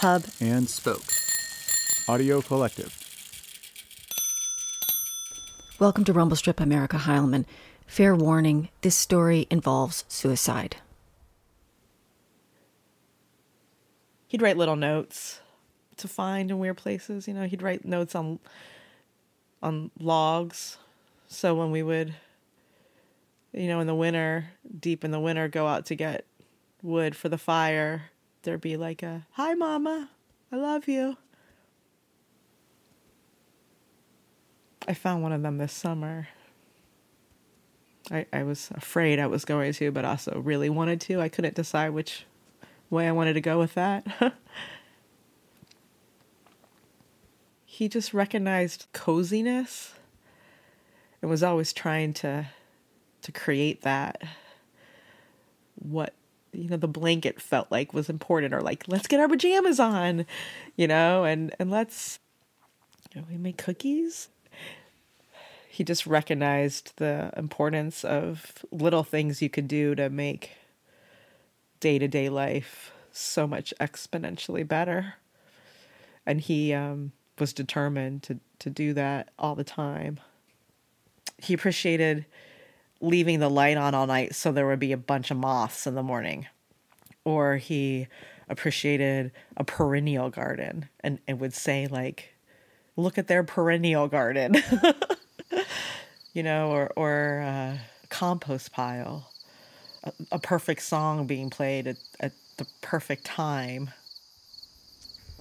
Hub and Spoke, Audio Collective. Welcome to Rumble Strip. I'm Erica Heilman. Fair warning, this story involves suicide. He'd write little notes to find in weird places. You know, he'd write notes on logs. So when we would, you know, in the winter, deep in the winter, go out to get wood for the fire, there'd be like a, "Hi, Mama, I love you." I found one of them this summer. I was afraid I was going to, but also really wanted to. I couldn't decide which way I wanted to go with that. He just recognized coziness and was always trying to create that. What, you know, the blanket felt like was important, or like, let's get our pajamas on, you know, and let's, you know, we make cookies. He just recognized the importance of little things you could do to make day-to-day life so much exponentially better. And he was determined to do that all the time. He appreciated leaving the light on all night so there would be a bunch of moths in the morning. Or he appreciated a perennial garden and would say, like, look at their perennial garden. You know, or compost pile, a perfect song being played at the perfect time.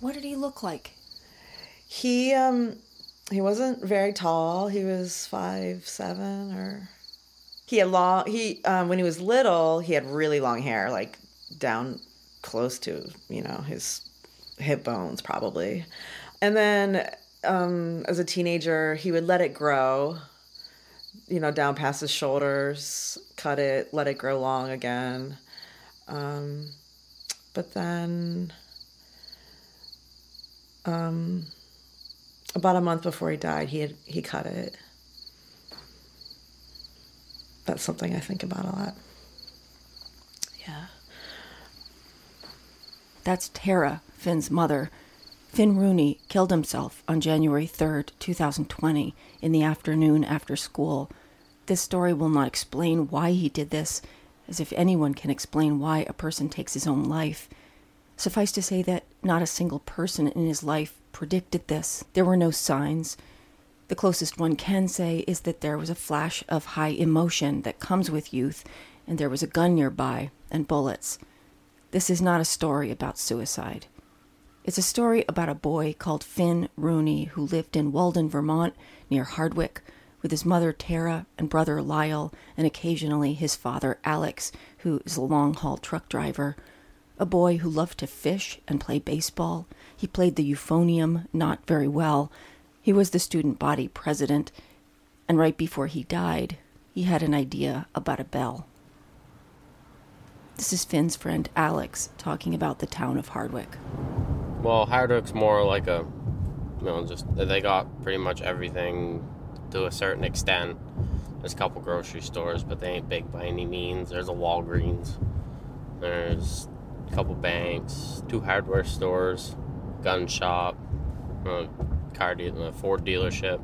What did he look like? He wasn't very tall. He was 5'7", or he had long. When he was little, he had really long hair, like down close to, you know, his hip bones probably. And then as a teenager, he would let it grow. You know, down past his shoulders, cut it, let it grow long again. But then about a month before he died, he cut it. That's something I think about a lot. Yeah. That's Tara, Finn's mother. Finn Rooney killed himself on January 3rd, 2020, in the afternoon after school. This story will not explain why he did this, as if anyone can explain why a person takes his own life. Suffice to say that not a single person in his life predicted this. There were no signs. The closest one can say is that there was a flash of high emotion that comes with youth, and there was a gun nearby and bullets. This is not a story about suicide. It's a story about a boy called Finn Rooney who lived in Walden, Vermont, near Hardwick, with his mother Tara and brother Lyle, and occasionally his father Alex, who is a long-haul truck driver. A boy who loved to fish and play baseball. He played the euphonium not very well. He was the student body president, and right before he died, he had an idea about a bell. This is Finn's friend Alex talking about the town of Hardwick. Well, Hardwick's more like a, you know, just, they got pretty much everything to a certain extent. There's a couple grocery stores, but they ain't big by any means. There's a Walgreens. There's a couple banks, 2 hardware stores, gun shop, a car dealer, a Ford dealership.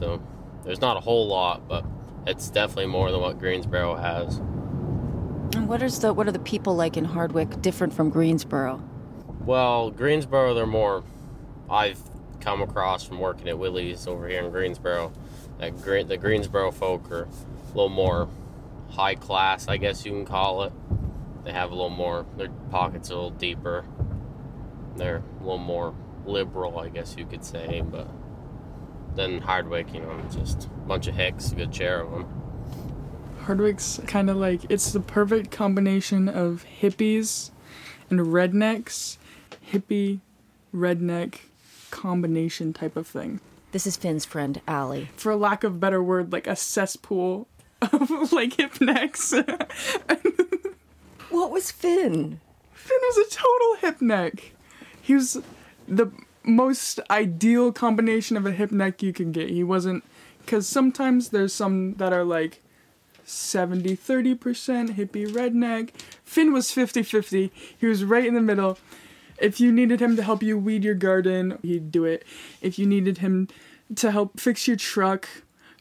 So there's not a whole lot, but it's definitely more than what Greensboro has. And what are the people like in Hardwick different from Greensboro? Well, Greensboro, they're more, I've come across from working at Willie's over here in Greensboro, that the Greensboro folk are a little more high class, I guess you can call it. They have a little more, their pockets are a little deeper. They're a little more liberal, I guess you could say, but then Hardwick, you know, just a bunch of hicks, a good share of them. Hardwick's kind of like, it's the perfect combination of hippies and rednecks. Hippie, redneck, combination type of thing. This is Finn's friend, Allie. For lack of a better word, like a cesspool of, like, hipnecks. What was Finn? Finn was a total hipneck. He was the most ideal combination of a hipneck you can get. He wasn't... Because sometimes there's some that are, like, 70-30% hippie redneck. Finn was 50-50. He was right in the middle. If you needed him to help you weed your garden, he'd do it. If you needed him to help fix your truck,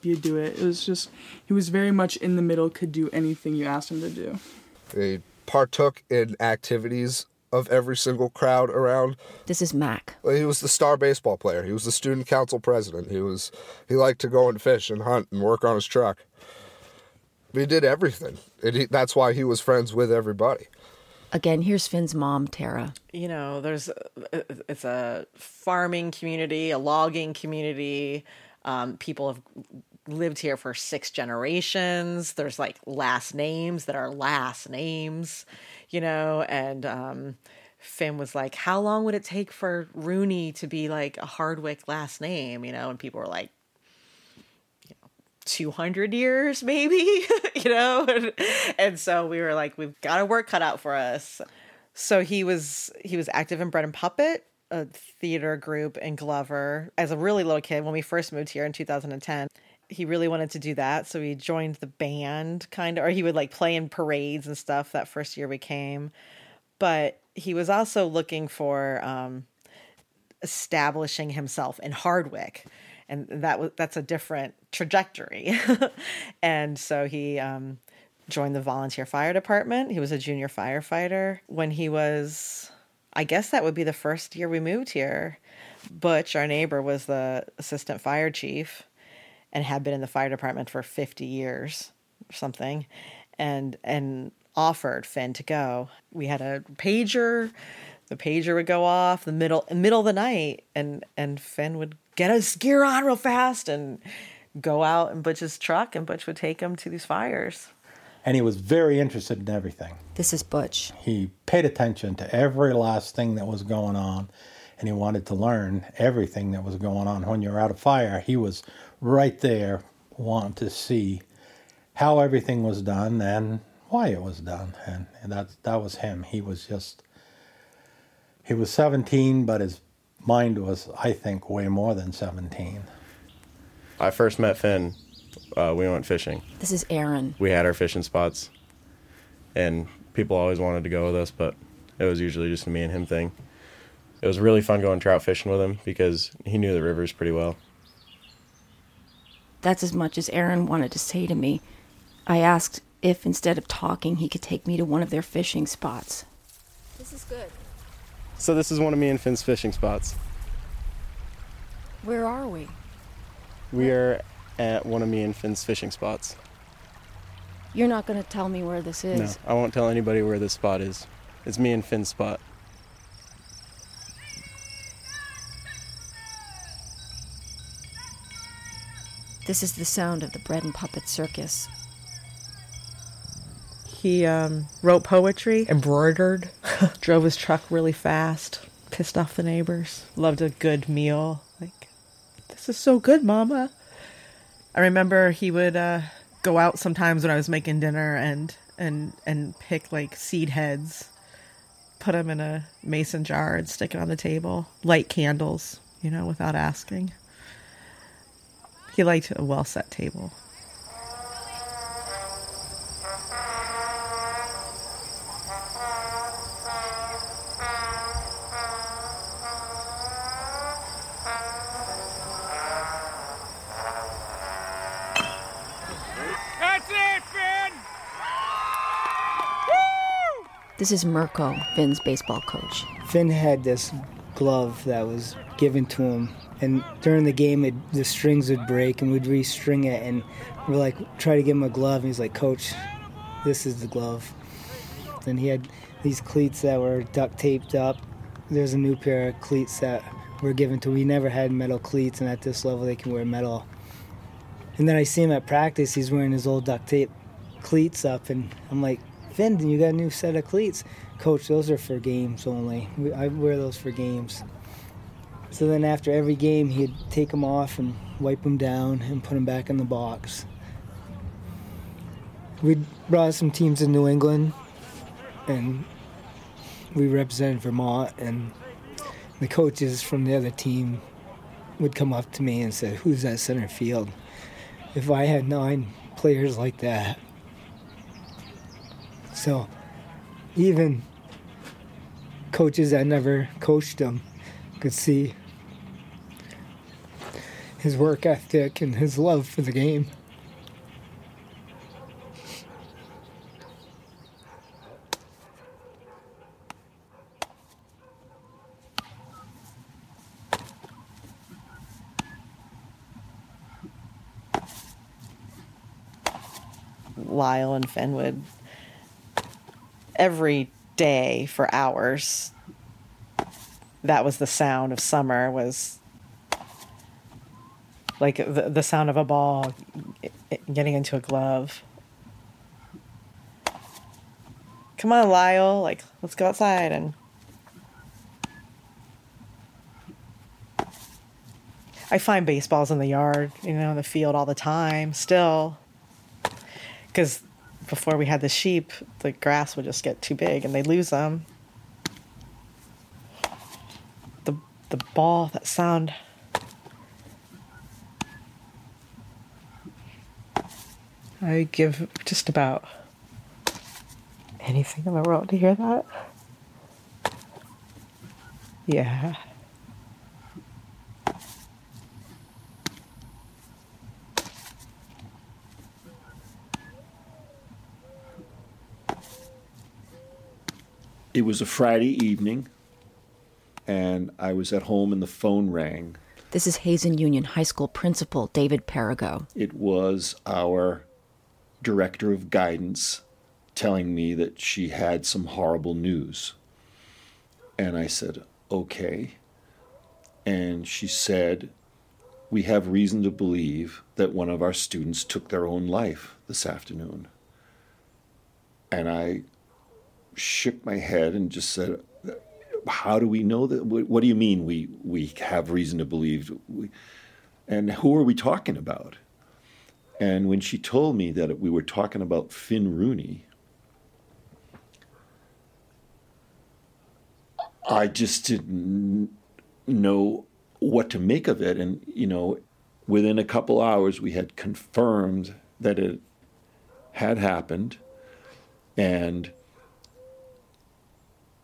he'd do it. It was just, he was very much in the middle, could do anything you asked him to do. He partook in activities of every single crowd around. This is Mac. He was the star baseball player. He was the student council president. He liked to go and fish and hunt and work on his truck. He did everything. That's why he was friends with everybody. Again, here's Finn's mom, Tara. You know, it's a farming community, a logging community. People have lived here for 6 generations. There's like last names that are last names, you know, and Finn was like, how long would it take for Rooney to be like a Hardwick last name, you know? And people were like, 200 years maybe, you know? And so we were like, we've got our work cut out for us. So he was active in Bread and Puppet, a theater group in Glover, as a really little kid when we first moved here in 2010. He really wanted to do that, so he joined the band, kind of, or he would like play in parades and stuff that first year we came. But he was also looking for establishing himself in Hardwick, and that's a different trajectory. And so he joined the volunteer fire department. He was a junior firefighter when he was, I guess that would be the first year we moved here. Butch, our neighbor, was the assistant fire chief, and had been in the fire department for 50 years or something, and offered Finn to go. We had a pager. The pager would go off the middle of the night, and Finn would get his gear on real fast and go out in Butch's truck, and Butch would take him to these fires. And he was very interested in everything. This is Butch. He paid attention to every last thing that was going on, and he wanted to learn everything that was going on. When you're out of fire, he was right there, want to see how everything was done and why it was done. And that was him. He was 17, but his mind was, I think, way more than 17. I first met Finn. We went fishing. This is Aaron. We had our fishing spots, and people always wanted to go with us, but it was usually just a me and him thing. It was really fun going trout fishing with him because he knew the rivers pretty well. That's as much as Aaron wanted to say to me. I asked if, instead of talking, he could take me to one of their fishing spots. This is good. So this is one of me and Finn's fishing spots. Where are we? We are at one of me and Finn's fishing spots. You're not going to tell me where this is? No, I won't tell anybody where this spot is. It's me and Finn's spot. This is the sound of the Bread and Puppet Circus. He wrote poetry, embroidered, drove his truck really fast, pissed off the neighbors, loved a good meal. Like, this is so good, Mama. I remember he would go out sometimes when I was making dinner and pick, like, seed heads, put them in a mason jar and stick it on the table, light candles, you know, without asking. He liked a well-set table. That's it, Finn! Woo! This is Mirko, Finn's baseball coach. Finn had this glove that was given to him, and during the game, the strings would break, and we'd restring it, and we're like, try to give him a glove, and he's like, Coach, this is the glove. And he had these cleats that were duct taped up. There's a new pair of cleats that were given to him. We never had metal cleats, and at this level, they can wear metal. And then I see him at practice, he's wearing his old duct tape cleats up, and I'm like, Finn, you got a new set of cleats? Coach, those are for games only. I wear those for games. So then after every game, he'd take them off and wipe them down and put them back in the box. We brought some teams in New England, and we represented Vermont, and the coaches from the other team would come up to me and say, who's that center field? If I had 9 players like that. So even coaches that never coached him could see his work ethic and his love for the game. Lyle and Finn would every day for hours. That was the sound of summer, was like the sound of a ball getting into a glove. Come on, Lyle, like, let's go outside. And I find baseballs in the yard, you know, in the field all the time still. Because before we had the sheep, the grass would just get too big and they'd lose them. The ball, that sound. I give just about anything in the world to hear that. Yeah. It was a Friday evening, and I was at home and the phone rang. This is Hazen Union High School Principal David Perigo. It was our director of guidance telling me that she had some horrible news. And I said, okay. And she said, we have reason to believe that one of our students took their own life this afternoon. And I shook my head and just said, how do we know that? What do you mean we have reason to believe? And who are we talking about? And when she told me that we were talking about Finn Rooney, I just didn't know what to make of it. And, you know, within a couple hours, we had confirmed that it had happened. And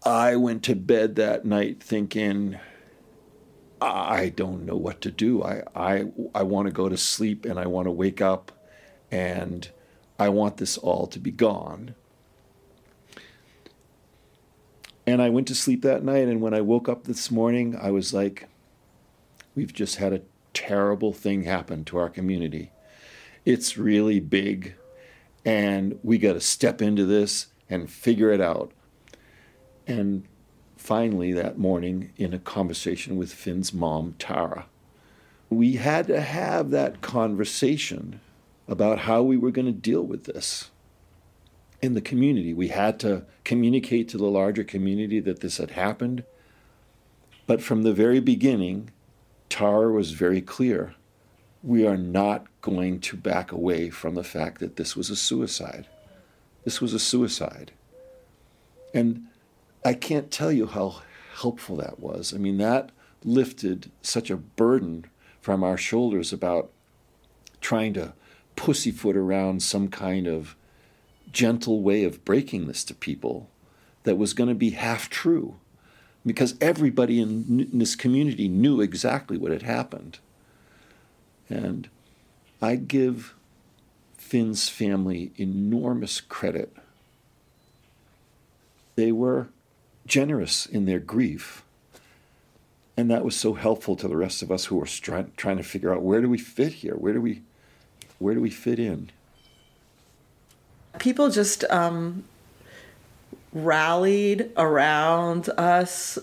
I went to bed that night thinking, I don't know what to do. I want to go to sleep and I want to wake up and I want this all to be gone. And I went to sleep that night, and when I woke up this morning, I was like, we've just had a terrible thing happen to our community. It's really big and we got to step into this and figure it out. And finally, that morning, in a conversation with Finn's mom, Tara, we had to have that conversation about how we were going to deal with this in the community. We had to communicate to the larger community that this had happened. But from the very beginning, Tara was very clear. We are not going to back away from the fact that this was a suicide. This was a suicide. And I can't tell you how helpful that was. I mean, that lifted such a burden from our shoulders about trying to pussyfoot around some kind of gentle way of breaking this to people that was going to be half true, because everybody in this community knew exactly what had happened. And I give Finn's family enormous credit. They were generous in their grief, and that was so helpful to the rest of us who were trying to figure out, where do we fit here? Where do we fit in? People just rallied around us,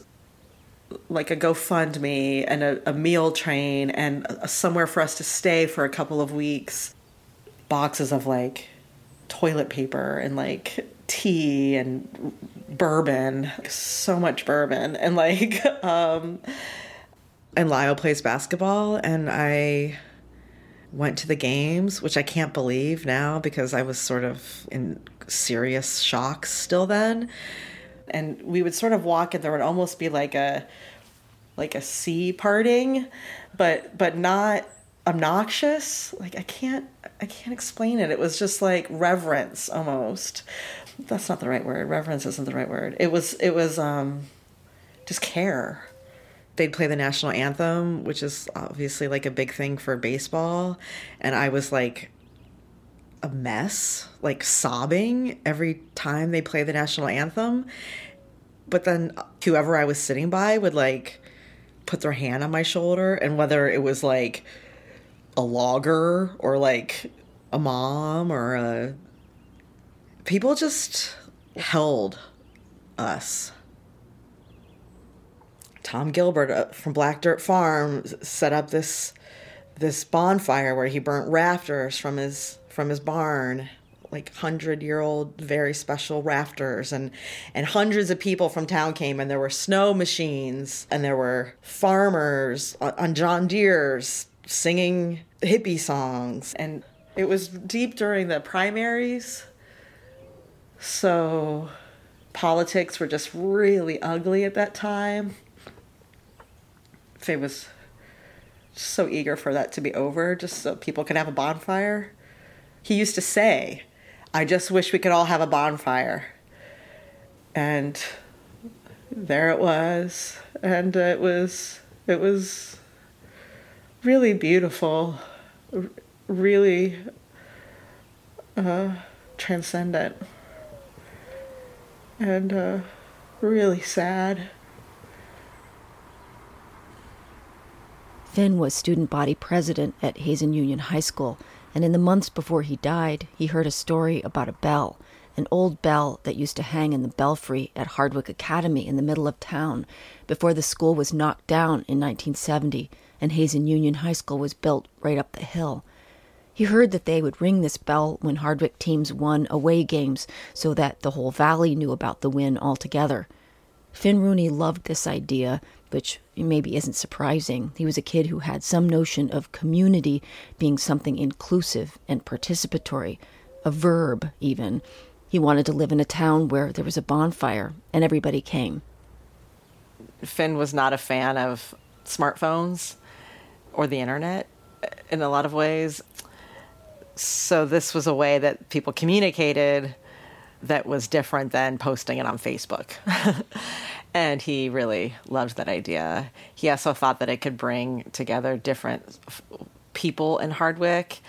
like a GoFundMe and a meal train and somewhere for us to stay for a couple of weeks. Boxes of like toilet paper and like tea and bourbon, so much bourbon. And like, and Lyle plays basketball, and I went to the games, which I can't believe now because I was sort of in serious shock still then. And we would sort of walk and there would almost be like a sea parting, but not obnoxious. Like, I can't explain it. It was just like reverence almost. That's not the right word. Reverence isn't the right word. It was just care. They'd play the national anthem, which is obviously like a big thing for baseball. And I was like a mess, like sobbing every time they play the national anthem. But then whoever I was sitting by would like put their hand on my shoulder, and whether it was like a logger or like a mom or a... people just held us. Tom Gilbert from Black Dirt Farm set up this bonfire where he burnt rafters from his barn, like 100-year-old, very special rafters, and hundreds of people from town came, and there were snow machines, and there were farmers on John Deere's singing hippie songs, and it was deep during the primaries, so politics were just really ugly at that time. Faye was so eager for that to be over, just so people could have a bonfire. He used to say, "I just wish we could all have a bonfire." And there it was. And it was really beautiful, really transcendent, and really sad. Finn was student body president at Hazen Union High School, and in the months before he died, he heard a story about a bell, an old bell that used to hang in the belfry at Hardwick Academy in the middle of town before the school was knocked down in 1970 and Hazen Union High School was built right up the hill. He heard that they would ring this bell when Hardwick teams won away games so that the whole valley knew about the win altogether. Finn Rooney loved this idea, which maybe isn't surprising. He was a kid who had some notion of community being something inclusive and participatory, a verb even. He wanted to live in a town where there was a bonfire and everybody came. Finn was not a fan of smartphones or the internet in a lot of ways. So this was a way that people communicated that was different than posting it on Facebook. And he really loved that idea. He also thought that it could bring together different people in Hardwick.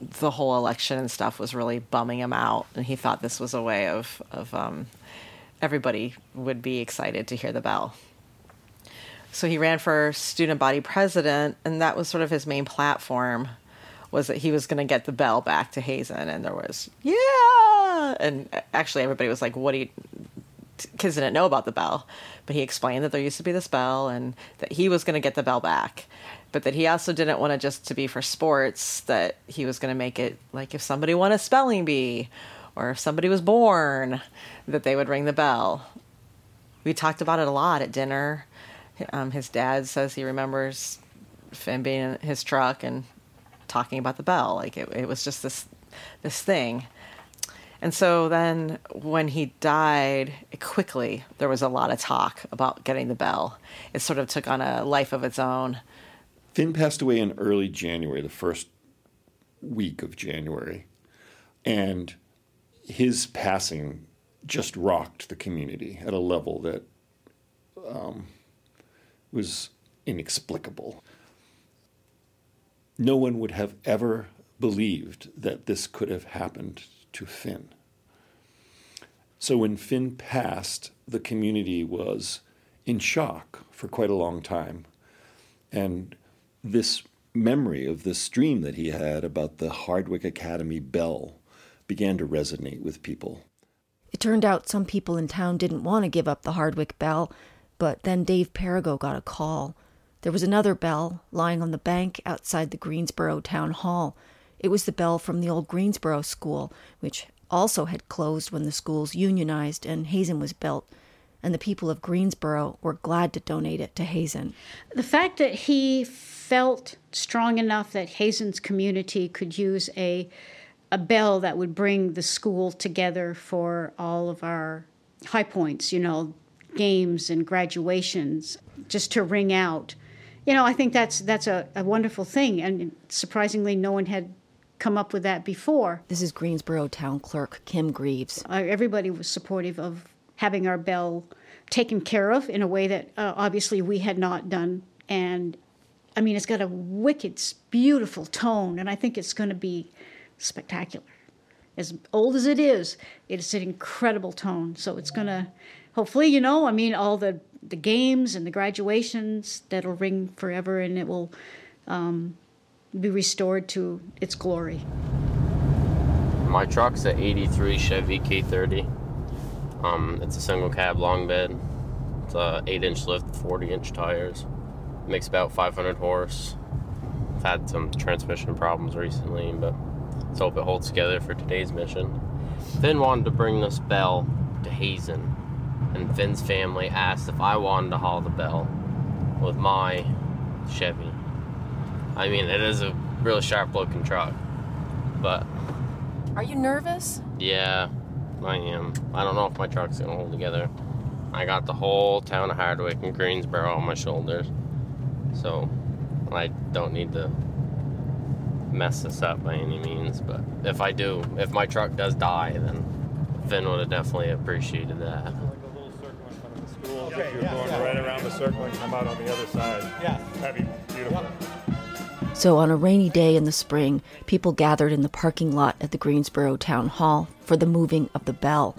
The whole election and stuff was really bumming him out, and he thought this was a way of everybody would be excited to hear the bell. So he ran for student body president, and that was sort of his main platform, was that he was going to get the bell back to Hazen. And there was, yeah! And actually everybody was like, what do you... Kids didn't know about the bell, but he explained that there used to be this bell and that he was going to get the bell back, but that he also didn't want it just to be for sports, that he was going to make it like if somebody won a spelling bee or if somebody was born, that they would ring the bell. We talked about it a lot at dinner. His dad says he remembers Finn being in his truck and talking about the bell. Like it was just this thing. And so then when he died, quickly, there was a lot of talk about getting the bell. It sort of took on a life of its own. Finn passed away in early January, the first week of January. And his passing just rocked the community at a level that was inexplicable. No one would have ever believed that this could have happened to Finn. So when Finn passed, the community was in shock for quite a long time. And this memory of this dream that he had about the Hardwick Academy bell began to resonate with people. It turned out some people in town didn't want to give up the Hardwick bell, but then Dave Perigo got a call. There was another bell lying on the bank outside the Greensboro Town Hall. It was the bell from the old Greensboro School, which also had closed when the schools unionized and Hazen was built, and the people of Greensboro were glad to donate it to Hazen. The fact that he felt strong enough that Hazen's community could use a bell that would bring the school together for all of our high points, games and graduations, just to ring out. I think that's a wonderful thing, and surprisingly no one had come up with that before. This is Greensboro Town Clerk Kim Greaves. Everybody was supportive of having our bell taken care of in a way that obviously we had not done. And I mean, it's got a wicked, beautiful tone, and I think it's going to be spectacular. As old as it is an incredible tone. So it's going to, hopefully, you know, I mean, all the games and the graduations, that'll ring forever, and it will be restored to its glory. My truck's a 83 Chevy K30. It's a single cab long bed. It's a 8-inch lift, 40-inch tires. It makes about 500 horse. I've had some transmission problems recently, but let's hope it holds together for today's mission. Finn wanted to bring this bell to Hazen, and Finn's family asked if I wanted to haul the bell with my Chevy. I mean, it is a really sharp-looking truck, but... Are you nervous? Yeah, I am. I don't know if my truck's going to hold together. I got the whole town of Hardwick and Greensboro on my shoulders, so I don't need to mess this up by any means. But if I do, if my truck does die, then Finn would have definitely appreciated that. Like a little circle in front of the school. Okay, if you're going right around the circle and come out on the other side, that'd be beautiful. Yep. So on a rainy day in the spring, people gathered in the parking lot at the Greensboro Town Hall for the moving of the bell.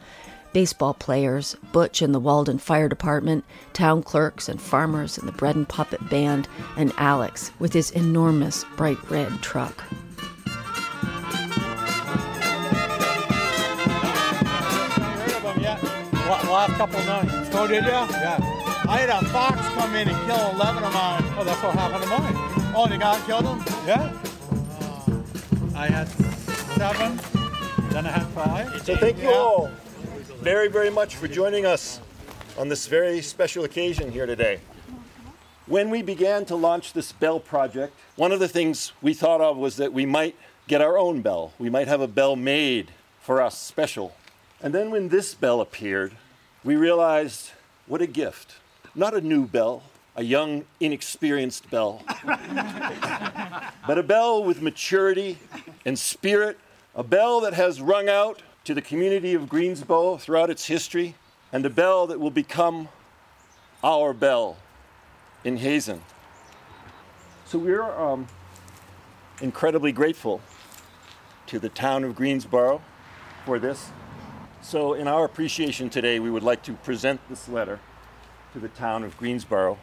Baseball players, Butch and the Walden Fire Department, town clerks and farmers and the Bread and Puppet Band, and Alex with his enormous bright red truck. Last couple of nights. Oh, did you? Yeah. I had a fox come in and kill 11 of mine. Oh, that's what happened to mine. Oh, the guy killed him? Yeah. I had 7, then I had 5. So thank you all very, very much for joining us on this very special occasion here today. When we began to launch this bell project, one of the things we thought of was that we might get our own bell. We might have a bell made for us special. And then when this bell appeared, we realized what a gift. Not a new bell, a young, inexperienced bell, but a bell with maturity and spirit, a bell that has rung out to the community of Greensboro throughout its history, and a bell that will become our bell in Hazen. So we're incredibly grateful to the town of Greensboro for this. So in our appreciation today, we would like to present this letter to the town of Greensboro.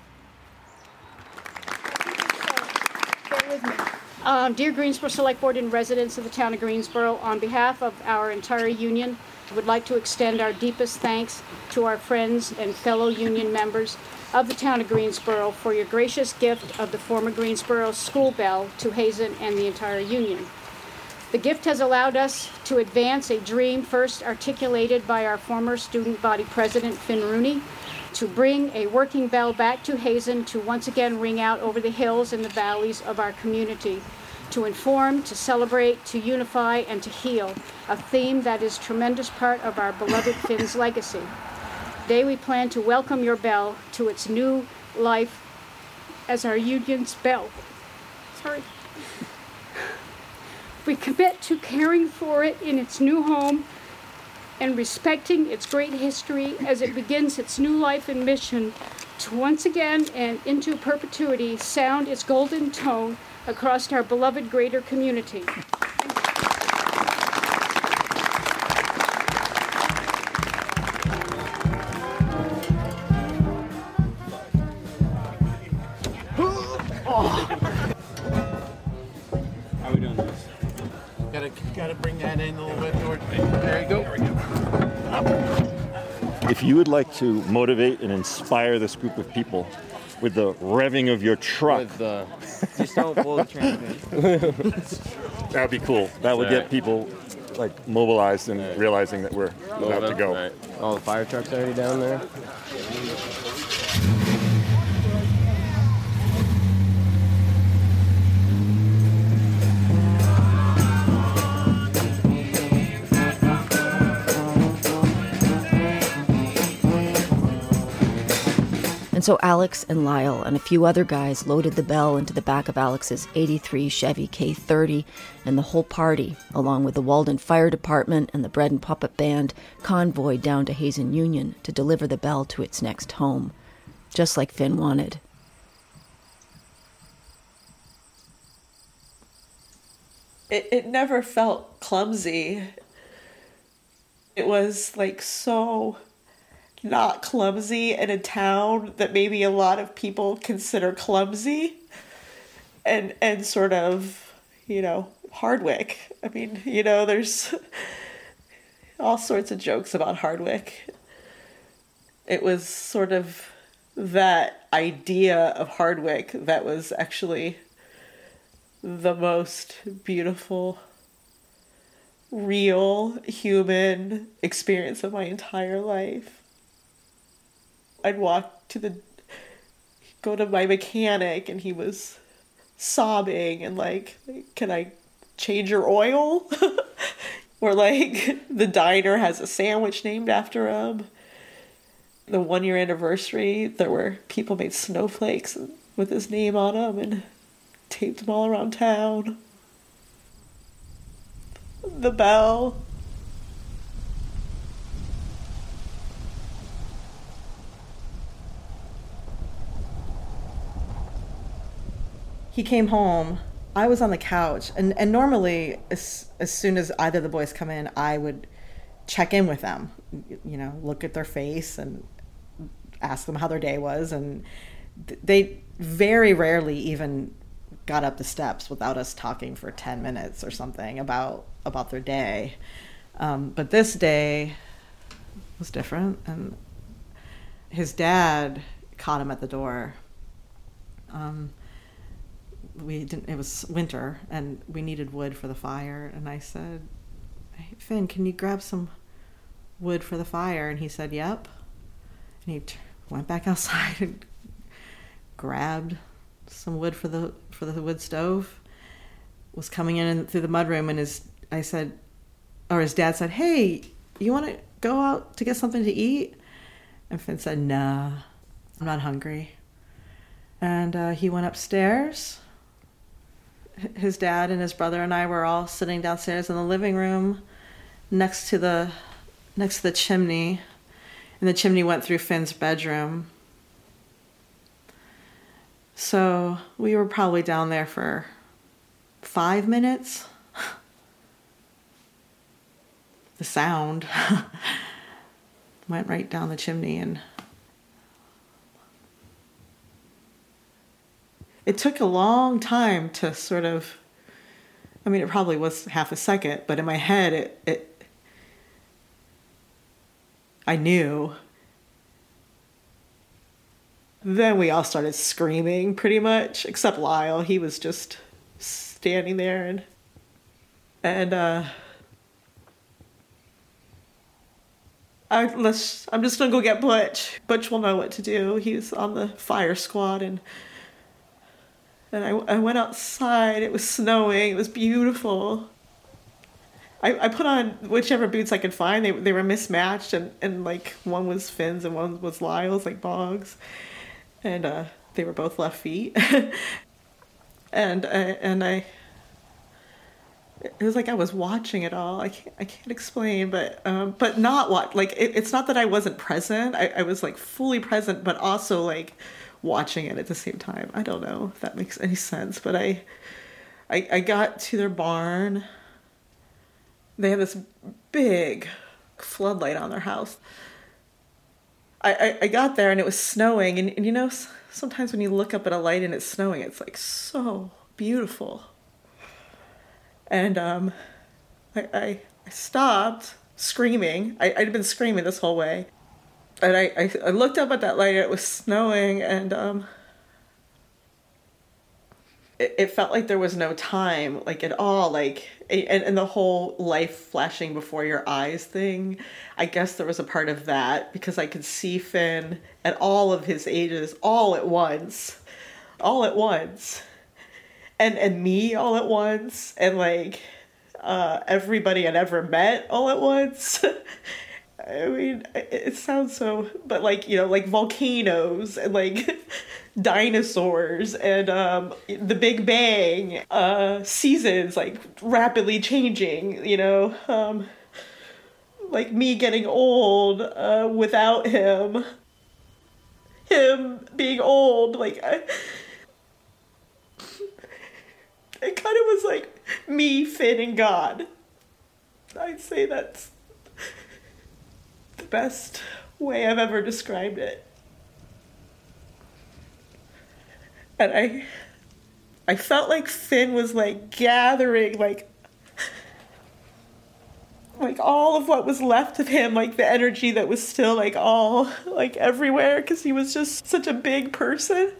Dear Greensboro Select Board and residents of the town of Greensboro, on behalf of our entire union, I would like to extend our deepest thanks to our friends and fellow union members of the town of Greensboro for your gracious gift of the former Greensboro School Bell to Hazen and the entire union. The gift has allowed us to advance a dream first articulated by our former student body president, Finn Rooney, to bring a working bell back to Hazen to once again ring out over the hills and the valleys of our community, to inform, to celebrate, to unify, and to heal, a theme that is a tremendous part of our beloved Finn's legacy. Today we plan to welcome your bell to its new life as our union's bell. Sorry. We commit to caring for it in its new home and respecting its great history as it begins its new life and mission to once again and into perpetuity sound its golden tone across our beloved greater community. If you would like to motivate and inspire this group of people with the revving of your truck, just don't blow the transmission. That'd be cool. That would get people like mobilized and realizing that we're about to go. Right. All the fire trucks already down there. And so Alex and Lyle and a few other guys loaded the bell into the back of Alex's 83 Chevy K30, and the whole party, along with the Walden Fire Department and the Bread and Puppet Band, convoyed down to Hazen Union to deliver the bell to its next home, just like Finn wanted. It never felt clumsy. It was like so not clumsy in a town that maybe a lot of people consider clumsy and sort of, you know, Hardwick. I mean, you know, there's all sorts of jokes about Hardwick. It was sort of that idea of Hardwick that was actually the most beautiful, real, human experience of my entire life. I'd walk go to my mechanic and he was sobbing and like, can I change your oil? Or like, the diner has a sandwich named after him. The 1-year anniversary, there were people made snowflakes with his name on them and taped them all around town. The bell. He came home. I was on the couch, and normally, as soon as either of the boys come in, I would check in with them, you know, look at their face and ask them how their day was, and they very rarely even got up the steps without us talking for 10 minutes or something about their day. But this day was different, and his dad caught him at the door. It was winter, and we needed wood for the fire, and I said, "Hey, Finn, can you grab some wood for the fire?" And he said, "Yep." And he went back outside and grabbed some wood for the wood stove, was coming in through the mudroom, and his dad said, "Hey, you want to go out to get something to eat?" And Finn said, "Nah, I'm not hungry." And he went upstairs. His dad and his brother and I were all sitting downstairs in the living room next to the chimney, and the chimney went through Finn's bedroom. So we were probably down there for 5 minutes. The sound went right down the chimney, and it took a long time to sort of, I mean, it probably was half a second, but in my head, I knew. Then we all started screaming, pretty much, except Lyle. He was just standing there, and I'm just gonna go get Butch. Butch will know what to do. He's on the fire squad, and I went outside. It was snowing. It was beautiful. I put on whichever boots I could find. They were mismatched, and like one was Finn's and one was Lyle's, like Boggs. And they were both left feet. It was like I was watching it all. I can't explain, but not what, like, it's not that I wasn't present. I was like fully present, but also like watching it at the same time. I don't know if that makes any sense, but I got to their barn. They had this big floodlight on their house. I got there and it was snowing, and you know, sometimes when you look up at a light and it's snowing, it's like so beautiful. And I stopped screaming. I'd been screaming this whole way. And I looked up at that light, it was snowing, and it felt like there was no time, like at all, like, and the whole life flashing before your eyes thing. I guess there was a part of that, because I could see Finn at all of his ages all at once, and me all at once, and like everybody I'd ever met all at once. I mean, it sounds so, but like, you know, like volcanoes and like dinosaurs and the Big Bang, seasons like rapidly changing, you know, like me getting old without him, him being old, like it kind of was like me, Finn, and God. I'd say that's the best way I've ever described it. And I felt like Finn was like gathering like all of what was left of him, like the energy that was still like all like everywhere, because he was just such a big person.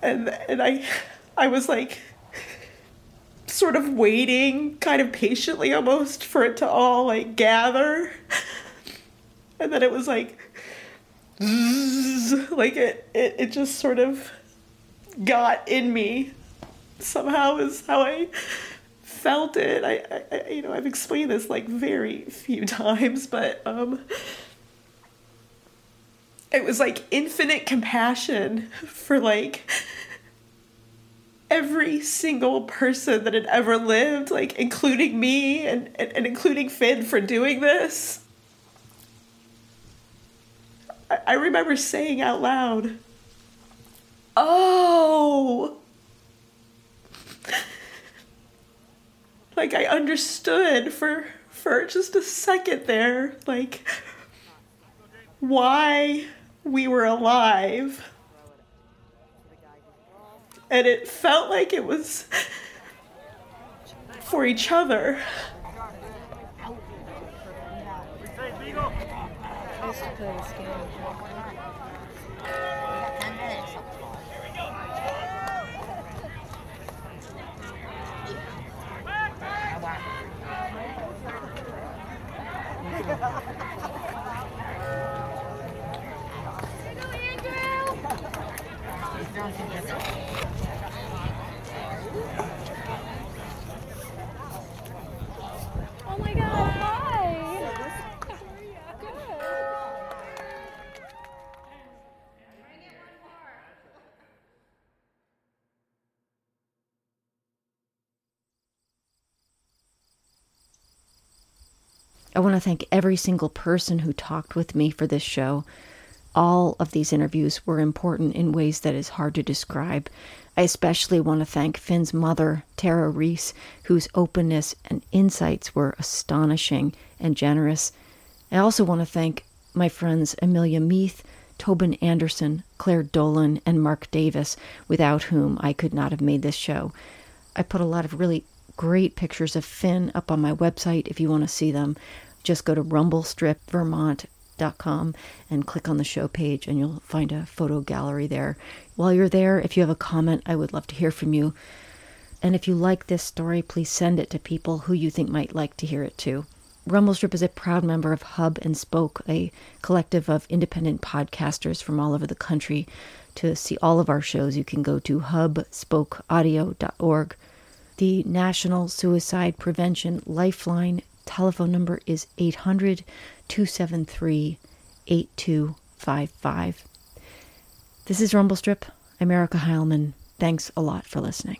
And I was like sort of waiting, kind of patiently almost, for it to all like gather. And then it was like zzz, like it just sort of got in me somehow is how I felt it. I you know, I've explained this like very few times, but it was like infinite compassion for like every single person that had ever lived, like including me and including Finn for doing this. I remember saying out loud, oh, like I understood for just a second there, like why we were alive. And it felt like it was for each other. I want to thank every single person who talked with me for this show. All of these interviews were important in ways that is hard to describe. I especially want to thank Finn's mother, Tara Reese, whose openness and insights were astonishing and generous. I also want to thank my friends Amelia Meath, Tobin Anderson, Claire Dolan, and Mark Davis, without whom I could not have made this show. I put a lot of really great pictures of Finn up on my website if you want to see them. Just go to RumbleStripVermont.com and click on the show page and you'll find a photo gallery there. While you're there, if you have a comment, I would love to hear from you. And if you like this story, please send it to people who you think might like to hear it too. Rumble Strip is a proud member of Hub and Spoke, a collective of independent podcasters from all over the country. To see all of our shows, you can go to HubSpokeAudio.org. The National Suicide Prevention Lifeline telephone number is 800-273-8255. This is Rumble Strip. I'm Erica Heilman. Thanks a lot for listening.